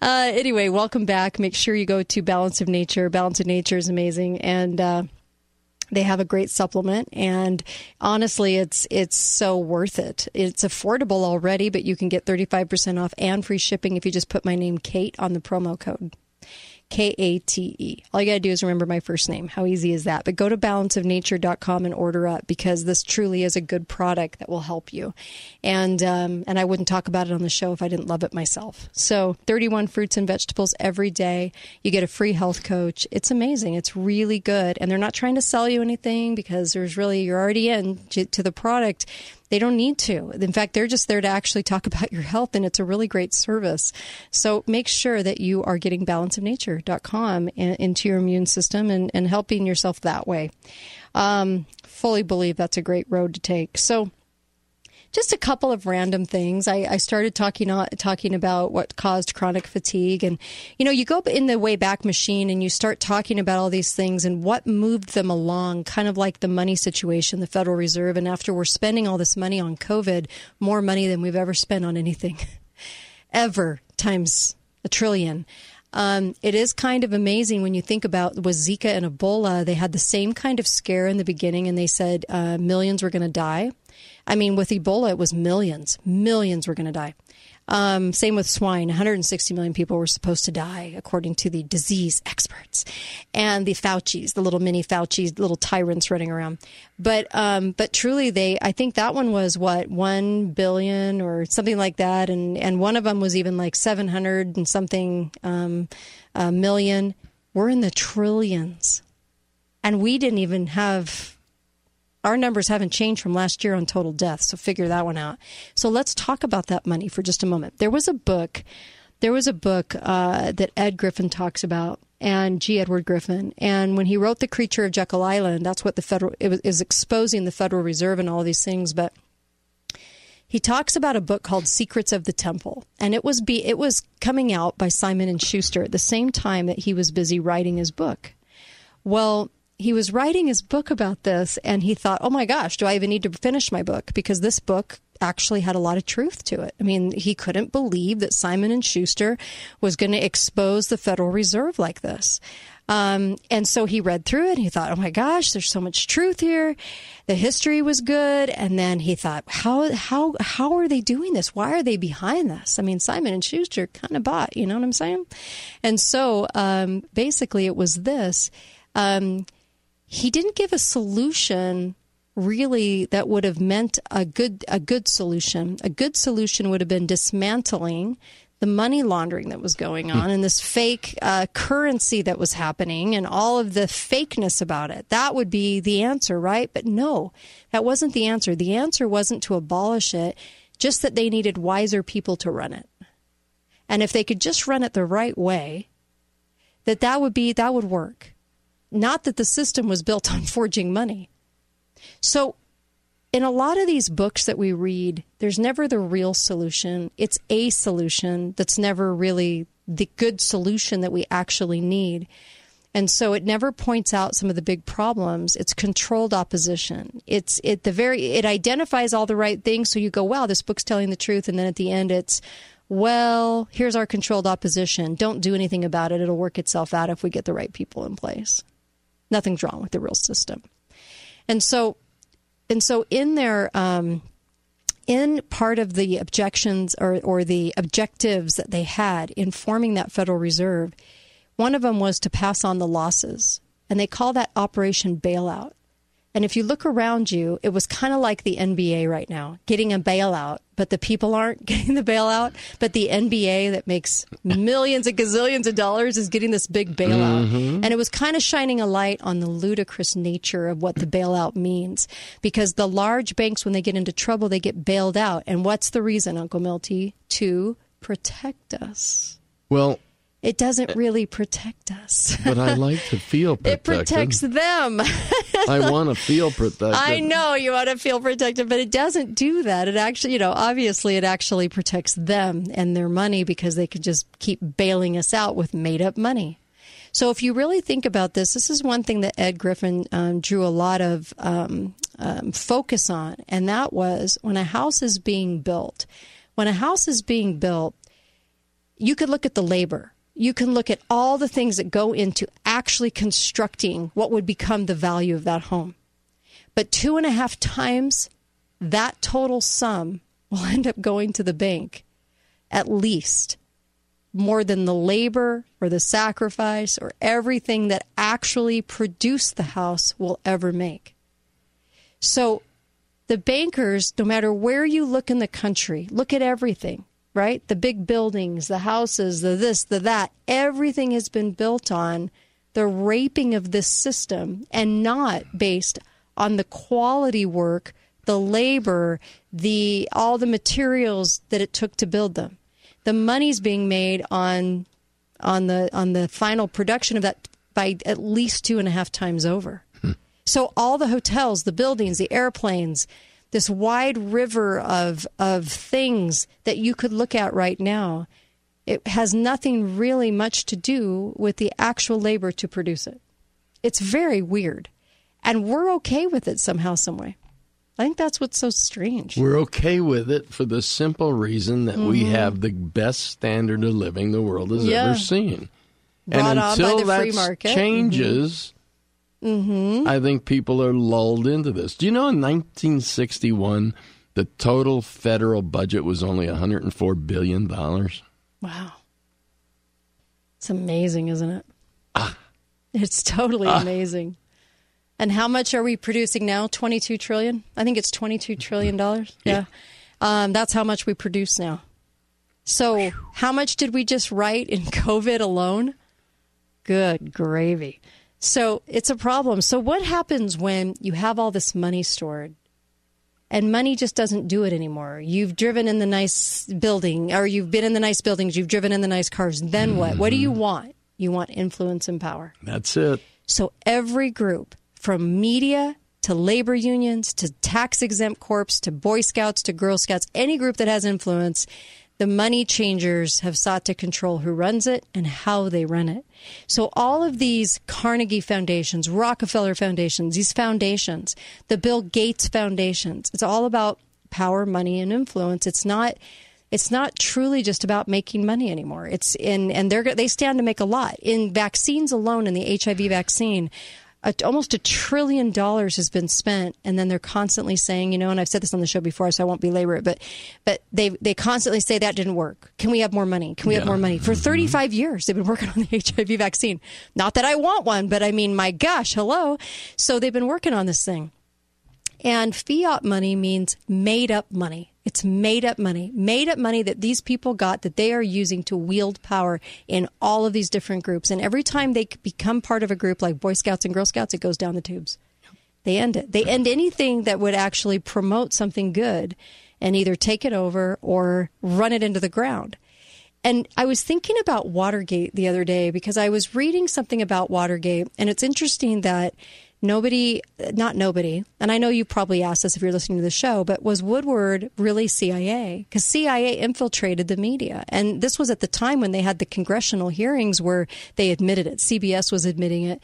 Uh, anyway, welcome back. Make sure you go to Balance of Nature. Balance of Nature is amazing. And uh, they have a great supplement. And honestly, it's it's so worth it. It's affordable already, but you can get thirty-five percent off and free shipping if you just put my name, Kate, on the promo code. K A T E. All you got to do is remember my first name. How easy is that? But go to balance of nature dot com and order up, because this truly is a good product that will help you. And um, and I wouldn't talk about it on the show if I didn't love it myself. So thirty-one fruits and vegetables every day. You get a free health coach. It's amazing. It's really good. And they're not trying to sell you anything, because there's really, you're already in to, to the product. They don't need to. In fact, they're just there to actually talk about your health, and it's a really great service. So make sure that you are getting balance of nature dot com and, into your immune system and, and helping yourself that way. Um, fully believe that's a great road to take. So just a couple of random things. I, I started talking talking about what caused chronic fatigue. And, you know, you go in the Wayback Machine and you start talking about all these things and what moved them along, kind of like the money situation, the Federal Reserve. And after we're spending all this money on COVID, more money than we've ever spent on anything, ever, times a trillion. Um, it is kind of amazing when you think about with Zika and Ebola, they had the same kind of scare in the beginning, and they said uh, millions were going to die. I mean, with Ebola, it was millions. Millions were going to die. Um, same with swine. one hundred sixty million people were supposed to die, according to the disease experts and the Faucis, the little mini Faucis, little tyrants running around. But um, but truly, they I think that one was, what, one billion or something like that. And, and one of them was even like seven hundred and something um, uh, million. We're in the trillions. And we didn't even have... Our numbers haven't changed from last year on total deaths, so figure that one out. So let's talk about that money for just a moment. There was a book, there was a book uh, that Ed Griffin talks about, and G. Edward Griffin. And when he wrote The Creature of Jekyll Island, that's what the federal it was, is exposing the Federal Reserve and all these things. But he talks about a book called Secrets of the Temple, and it was be it was coming out by Simon and Schuster at the same time that he was busy writing his book. Well, he was writing his book about this, and he thought, oh, my gosh, do I even need to finish my book? Because this book actually had a lot of truth to it. I mean, he couldn't believe that Simon and Schuster was going to expose the Federal Reserve like this. Um, and so he read through it, and he thought, oh, my gosh, there's so much truth here. The history was good. And then he thought, how how how are they doing this? Why are they behind this? I mean, Simon and Schuster kind of bought, you know what I'm saying? And so um, basically it was this. Um He didn't give a solution, really, that would have meant a good a good solution. A good solution would have been dismantling the money laundering that was going on and this fake uh, currency that was happening and all of the fakeness about it. That would be the answer, right? But no, that wasn't the answer. The answer wasn't to abolish it, just that they needed wiser people to run it. And if they could just run it the right way, that that would be that would work. Not that the system was built on forging money. So in a lot of these books that we read, there's never the real solution. It's a solution that's never really the good solution that we actually need. And so it never points out some of the big problems. It's controlled opposition. It's it the very it identifies all the right things. So you go, wow, this book's telling the truth. And then at the end, it's, well, here's our controlled opposition. Don't do anything about it. It'll work itself out if we get the right people in place. Nothing's wrong with the real system. And so and so in their um, in part of the objections or, or the objectives that they had in forming that Federal Reserve, one of them was to pass on the losses. And they call that Operation Bailout. And if you look around you, it was kind of like the N B A right now, getting a bailout, but the people aren't getting the bailout. But the N B A that makes millions and gazillions of dollars is getting this big bailout. Mm-hmm. And it was kind of shining a light on the ludicrous nature of what the bailout means, because the large banks, when they get into trouble, they get bailed out. And what's the reason, Uncle Milty? To protect us. Well, it doesn't really protect us. But I like to feel protected. It protects them. I want to feel protected. I know you want to feel protected, but it doesn't do that. It actually, you know, obviously it actually protects them and their money, because they could just keep bailing us out with made-up money. So if you really think about this, this is one thing that Ed Griffin um, drew a lot of um, um, focus on, and that was when a house is being built. When a house is being built, you could look at the labor. You can look at all the things that go into actually constructing what would become the value of that home. But two and a half times that total sum will end up going to the bank, at least, more than the labor or the sacrifice or everything that actually produced the house will ever make. So the bankers, no matter where you look in the country, look at everything. Right? The big buildings, the houses, the this, the that, everything has been built on the raping of this system and not based on the quality work, the labor, the all the materials that it took to build them. The money's being made on on the on the final production of that by at least two and a half times over. Hmm. So all the hotels, the buildings, the airplanes, this wide river of of things that you could look at right now, it has nothing really much to do with the actual labor to produce it. It's very weird. And we're okay with it somehow, some way. I think that's what's so strange. We're okay with it for the simple reason that mm-hmm. we have the best standard of living the world has yeah. ever seen. Brought and until on by the free market. That changes, mm-hmm. Mm-hmm. I think people are lulled into this. Do you know in nineteen sixty-one, the total federal budget was only one hundred four billion dollars? Wow. It's amazing, isn't it? Ah. It's totally ah. amazing. And how much are we producing now? twenty-two trillion dollars? I think it's twenty-two trillion dollars. Yeah. yeah. Um, that's how much we produce now. So Whew. How much did we just write in COVID alone? Good gravy. So it's a problem. So what happens when you have all this money stored and money just doesn't do it anymore? You've driven in the nice building, or you've been in the nice buildings, you've driven in the nice cars. Then mm-hmm. what? What do you want? You want influence and power. That's it. So every group, from media to labor unions to tax-exempt corps to Boy Scouts to Girl Scouts, any group that has influence, the money changers have sought to control who runs it and how they run it. So all of these Carnegie foundations, Rockefeller foundations, these foundations, the Bill Gates foundations, it's all about power, money, and influence. It's not it's not truly just about making money anymore. It's in, and they they stand to make a lot. In vaccines alone, in the H I V vaccine, a, almost a trillion dollars has been spent, and then they're constantly saying, you know, and I've said this on the show before, so I won't belabor it, but but they they constantly say that didn't work. Can we have more money? Can we yeah. have more money? For thirty-five years, they've been working on the H I V vaccine. Not that I want one, but I mean, my gosh, hello. So they've been working on this thing. And fiat money means made up money. It's made up money, made up money that these people got that they are using to wield power in all of these different groups. And every time they become part of a group like Boy Scouts and Girl Scouts, it goes down the tubes. They end it. They end anything that would actually promote something good and either take it over or run it into the ground. And I was thinking about Watergate the other day because I was reading something about Watergate, and it's interesting that Nobody, not nobody, and I know you probably asked this if you're listening to the show, but was Woodward really C I A? Because C I A infiltrated the media. And this was at the time when they had the congressional hearings where they admitted it. C B S was admitting it.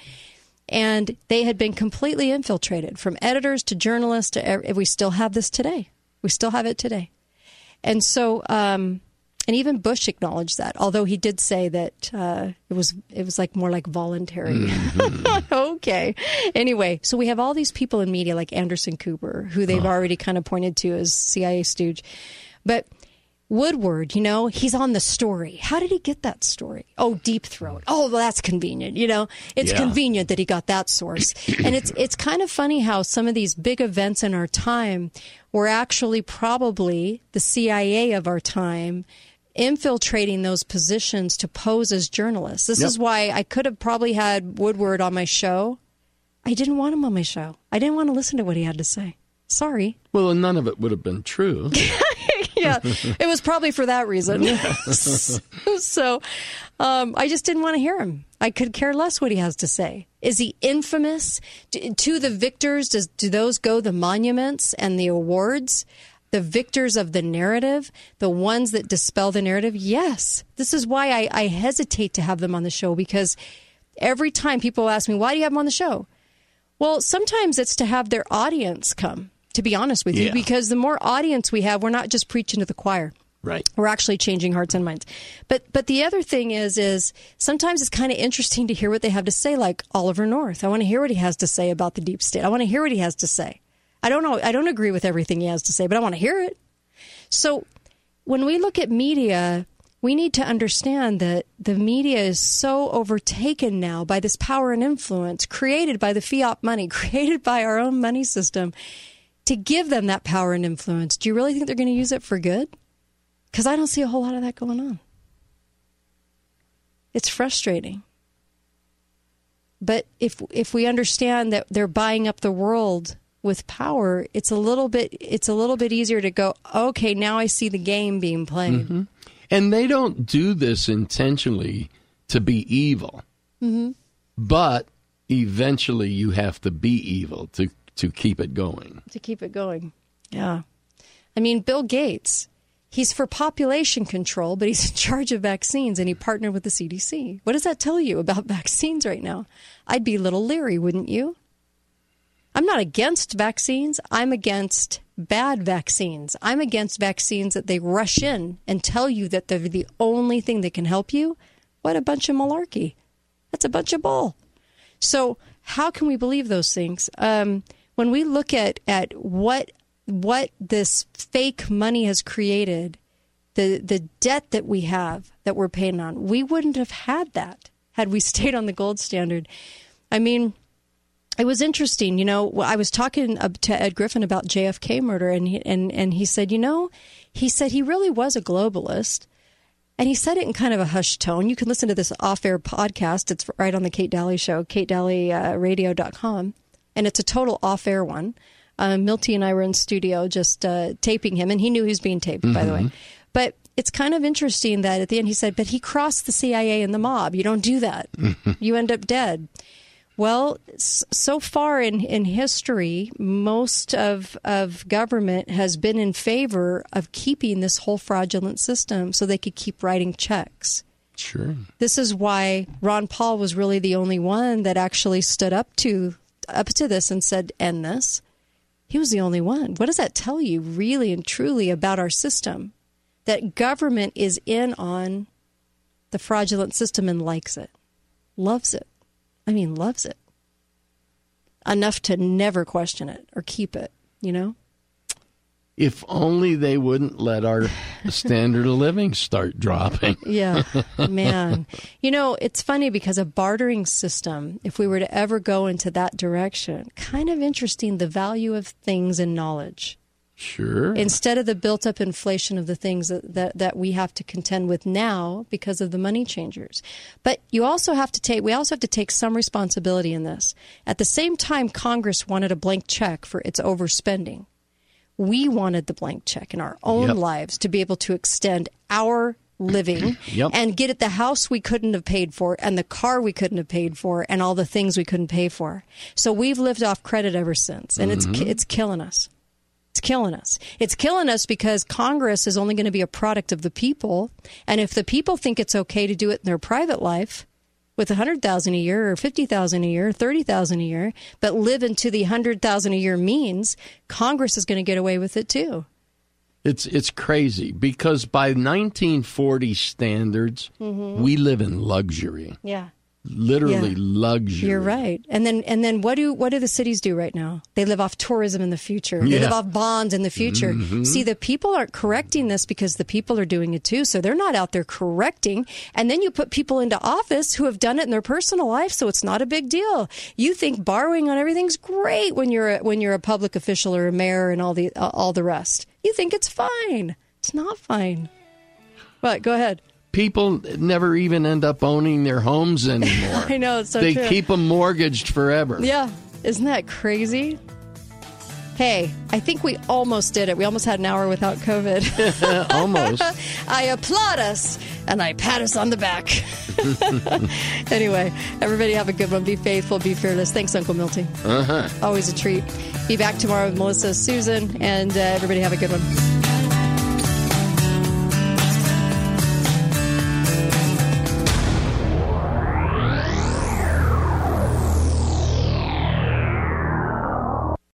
And they had been completely infiltrated from editors to journalists to, we still have this today. We still have it today. And so, um, and even Bush acknowledged that, although he did say that uh, it was it was like more like voluntary. Mm-hmm. Okay. Anyway, so we have all these people in media like Anderson Cooper, who they've oh. already kind of pointed to as C I A stooge. But Woodward, you know, he's on the story. How did he get that story? Oh, Deep Throat. Oh, well, that's convenient. You know, it's yeah. convenient that he got that source. And it's it's kind of funny how some of these big events in our time were actually probably the C I A of our time infiltrating those positions to pose as journalists. This yep. is why I could have probably had Woodward on my show. I didn't want him on my show. I didn't want to listen to what he had to say. Sorry. Well, none of it would have been true. Yeah, it was probably for that reason. So um, I just didn't want to hear him. I could care less what he has to say. Is he infamous? Do, to the victors, does, do those go the monuments and the awards? The victors of the narrative, the ones that dispel the narrative, yes. This is why I, I hesitate to have them on the show, because every time people ask me, why do you have them on the show? Well, sometimes it's to have their audience come, to be honest with yeah. you, because the more audience we have, we're not just preaching to the choir. Right. We're actually changing hearts and minds. But but the other thing is, is sometimes it's kind of interesting to hear what they have to say, like Oliver North. I want to hear what he has to say about the deep state. I want to hear what he has to say. I don't know. I don't agree with everything he has to say, but I want to hear it. So when we look at media, we need to understand that the media is so overtaken now by this power and influence created by the fiat money, created by our own money system, to give them that power and influence. Do you really think they're going to use it for good? Because I don't see a whole lot of that going on. It's frustrating. But if if we understand that they're buying up the world with power, it's a little bit it's a little bit easier to go, okay, now I see the game being played. Mm-hmm. And they don't do this intentionally to be evil. Mm-hmm. But eventually you have to be evil to, to keep it going. To keep it going. Yeah. I mean, Bill Gates, he's for population control, but he's in charge of vaccines, and he partnered with the C D C. What does that tell you about vaccines right now? I'd be a little leery, wouldn't you? I'm not against vaccines. I'm against bad vaccines. I'm against vaccines that they rush in and tell you that they're the only thing that can help you. What a bunch of malarkey. That's a bunch of bull. So how can we believe those things? Um, when we look at, at what what this fake money has created, the the debt that we have that we're paying on, we wouldn't have had that had we stayed on the gold standard. I mean, it was interesting. You know, I was talking to Ed Griffin about J F K murder, and he, and, and he said, you know, he said he really was a globalist. And he said it in kind of a hushed tone. You can listen to this off-air podcast. It's right on the Kate Daly Show, kate daly radio dot com. And it's a total off-air one. Uh, Milty and I were in studio just uh, taping him, and he knew he was being taped, mm-hmm. by the way. But it's kind of interesting that at the end he said, but he crossed the C I A and the mob. You don't do that. You end up dead. Well, so far in, in history, most of, of government has been in favor of keeping this whole fraudulent system so they could keep writing checks. Sure. This is why Ron Paul was really the only one that actually stood up to up to this and said, end this. He was the only one. What does that tell you really and truly about our system? That government is in on the fraudulent system and likes it, loves it. I mean, loves it enough to never question it or keep it, you know? If only they wouldn't let our standard of living start dropping. Yeah, man. You know, it's funny because a bartering system, if we were to ever go into that direction, kind of interesting, the value of things and knowledge. Sure. Instead of the built-up inflation of the things that, that, that we have to contend with now because of the money changers. But you also have to take, we also have to take some responsibility in this. At the same time, Congress wanted a blank check for its overspending. We wanted the blank check in our own yep. lives to be able to extend our living yep. and get at the house we couldn't have paid for and the car we couldn't have paid for and all the things we couldn't pay for. So we've lived off credit ever since, and mm-hmm. it's it's killing us. It's killing us. It's killing us because Congress is only going to be a product of the people. And if the people think it's okay to do it in their private life with one hundred thousand dollars a year or fifty thousand dollars a year, thirty thousand dollars a year, but live into the one hundred thousand dollars a year means, Congress is going to get away with it too. It's it's crazy because by nineteen forty standards, mm-hmm. we live in luxury. Yeah. Literally yeah. luxury. You're right. And then and then what do what do the cities do right now? They live off tourism in the future. They yeah. live off bonds in the future. Mm-hmm. See, the people aren't correcting this because the people are doing it too. So they're not out there correcting. And then you put people into office who have done it in their personal life, so it's not a big deal. You think borrowing on everything's great when you're a, when you're a public official or a mayor and all the uh, all the rest. You think it's fine. It's not fine. But go ahead. People never even end up owning their homes anymore. I know, it's so They true. keep them mortgaged forever. Yeah. Isn't that crazy? Hey, I think we almost did it. We almost had an hour without COVID. Almost. I applaud us, and I pat us on the back. Anyway, everybody have a good one. Be faithful. Be fearless. Thanks, Uncle Milty. Uh-huh. Always a treat. Be back tomorrow with Melissa, Susan, and uh, everybody have a good one.